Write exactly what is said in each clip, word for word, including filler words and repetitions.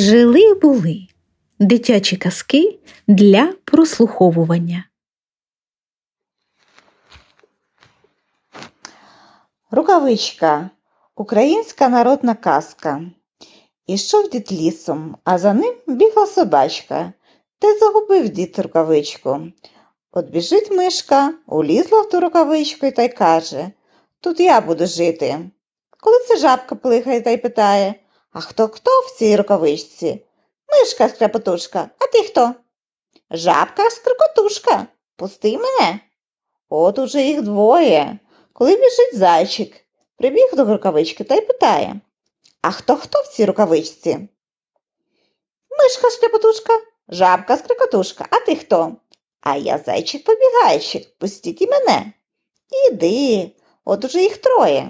Жили-були дитячі казки для прослуховування. Рукавичка – українська народна казка. Ішов дід лісом, а за ним бігла собачка. Та загубив дід рукавичку. От біжить мишка, улізла в ту рукавичку та й каже: «Тут я буду жити». Коли це жабка плихає та й питає: «А хто-хто в цій рукавичці?» «Мишка-скрепотушка, а ти хто?» «Жабка-скрепотушка, пусти мене». От уже їх двоє. Коли біжить зайчик, прибіг до рукавички та й питає: «А хто-хто в цій рукавичці?» «Мишка-скрепотушка, жабка-скрекотушка, а ти хто?» «А я зайчик-побігайчик, пустіть і мене». «Іди». От уже їх троє.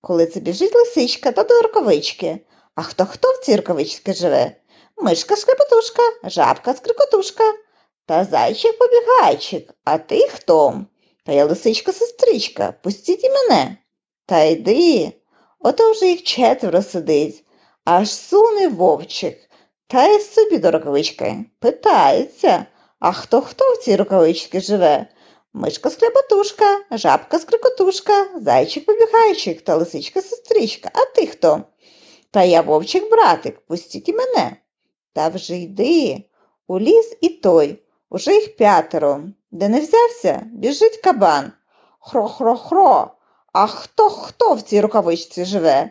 Коли це біжить лисичка та до рукавички: «А хто-хто в цій рукавичці живе?» «Мишка-скрепотушка, жабка-скрекотушка, та зайчик-побігайчик, а ти хто?» «Та я лисичка-сестричка, пустіть і мене». «Та йди». Ото вже їх четверо сидить. Аж суне вовчик та й собі до рукавички. Питається: «А хто-хто в цій рукавичці живе?» «Мишка-скрепотушка, жабка-скрекотушка, зайчик-побігайчик та лисичка-сестричка, а ти хто?» «Та я вовчик-братик, пустіть і мене». «Та вже йди». У ліс і той. Уже їх п'ятеро. Де не взявся, біжить кабан. «Хро-хро-хро, а хто-хто в цій рукавичці живе?»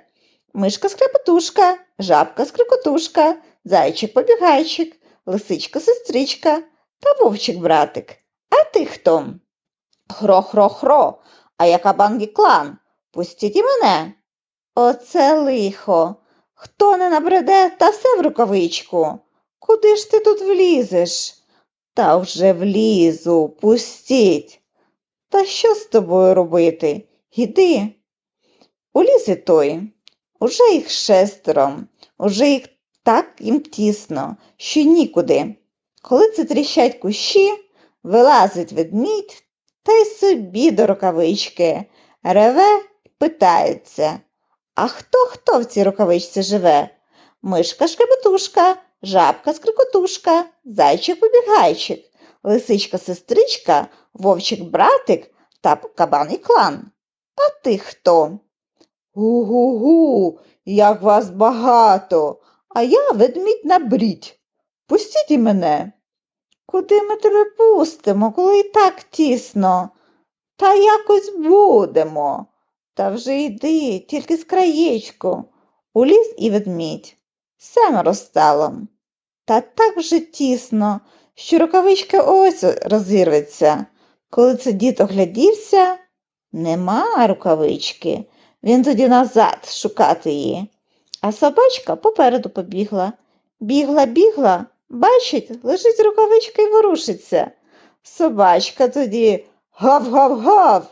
«Мишка-скрепотушка, жабка-скрекотушка, зайчик-побігайчик, лисичка-сестричка та вовчик-братик. А ти хто?» «Хро-хро-хро, а я кабан-гіклан, пустіть і мене». Оце лихо. Хто не набреде, та все в рукавичку. Куди ж ти тут влізеш? Та вже влізу, пустіть. Та що з тобою робити? Іди. У ліс і той. Уже їх шестеро. Уже їх так їм тісно, що нікуди. Коли це тріщать кущі, вилазить ведмідь та й собі до рукавички. Реве, питається: «А хто-хто в цій рукавичці живе?» «Мишка-шкребетушка, жабка-скрекотушка, зайчик-побігайчик, лисичка-сестричка, вовчик-братик та кабан-іклан. А ти хто?» «Гу-гу-гу, як вас багато, а я ведмідь на брідь. Пустіть і мене». «Куди ми тебе пустимо, коли і так тісно? Та якось будемо». «Та вже йди, тільки з краєчку». У ліс і ведмідь. Семеро стало. Та так вже тісно, що рукавичка ось розірветься. Коли це дід оглядівся, нема рукавички. Він тоді назад шукати її. А собачка попереду побігла. Бігла-бігла, бачить, лежить рукавичка і ворушиться. Собачка тоді гав-гав-гав.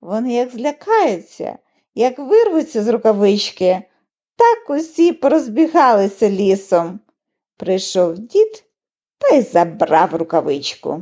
Вони як злякаються, як вирвуться з рукавички, так усі порозбігалися лісом. Прийшов дід та й забрав рукавичку.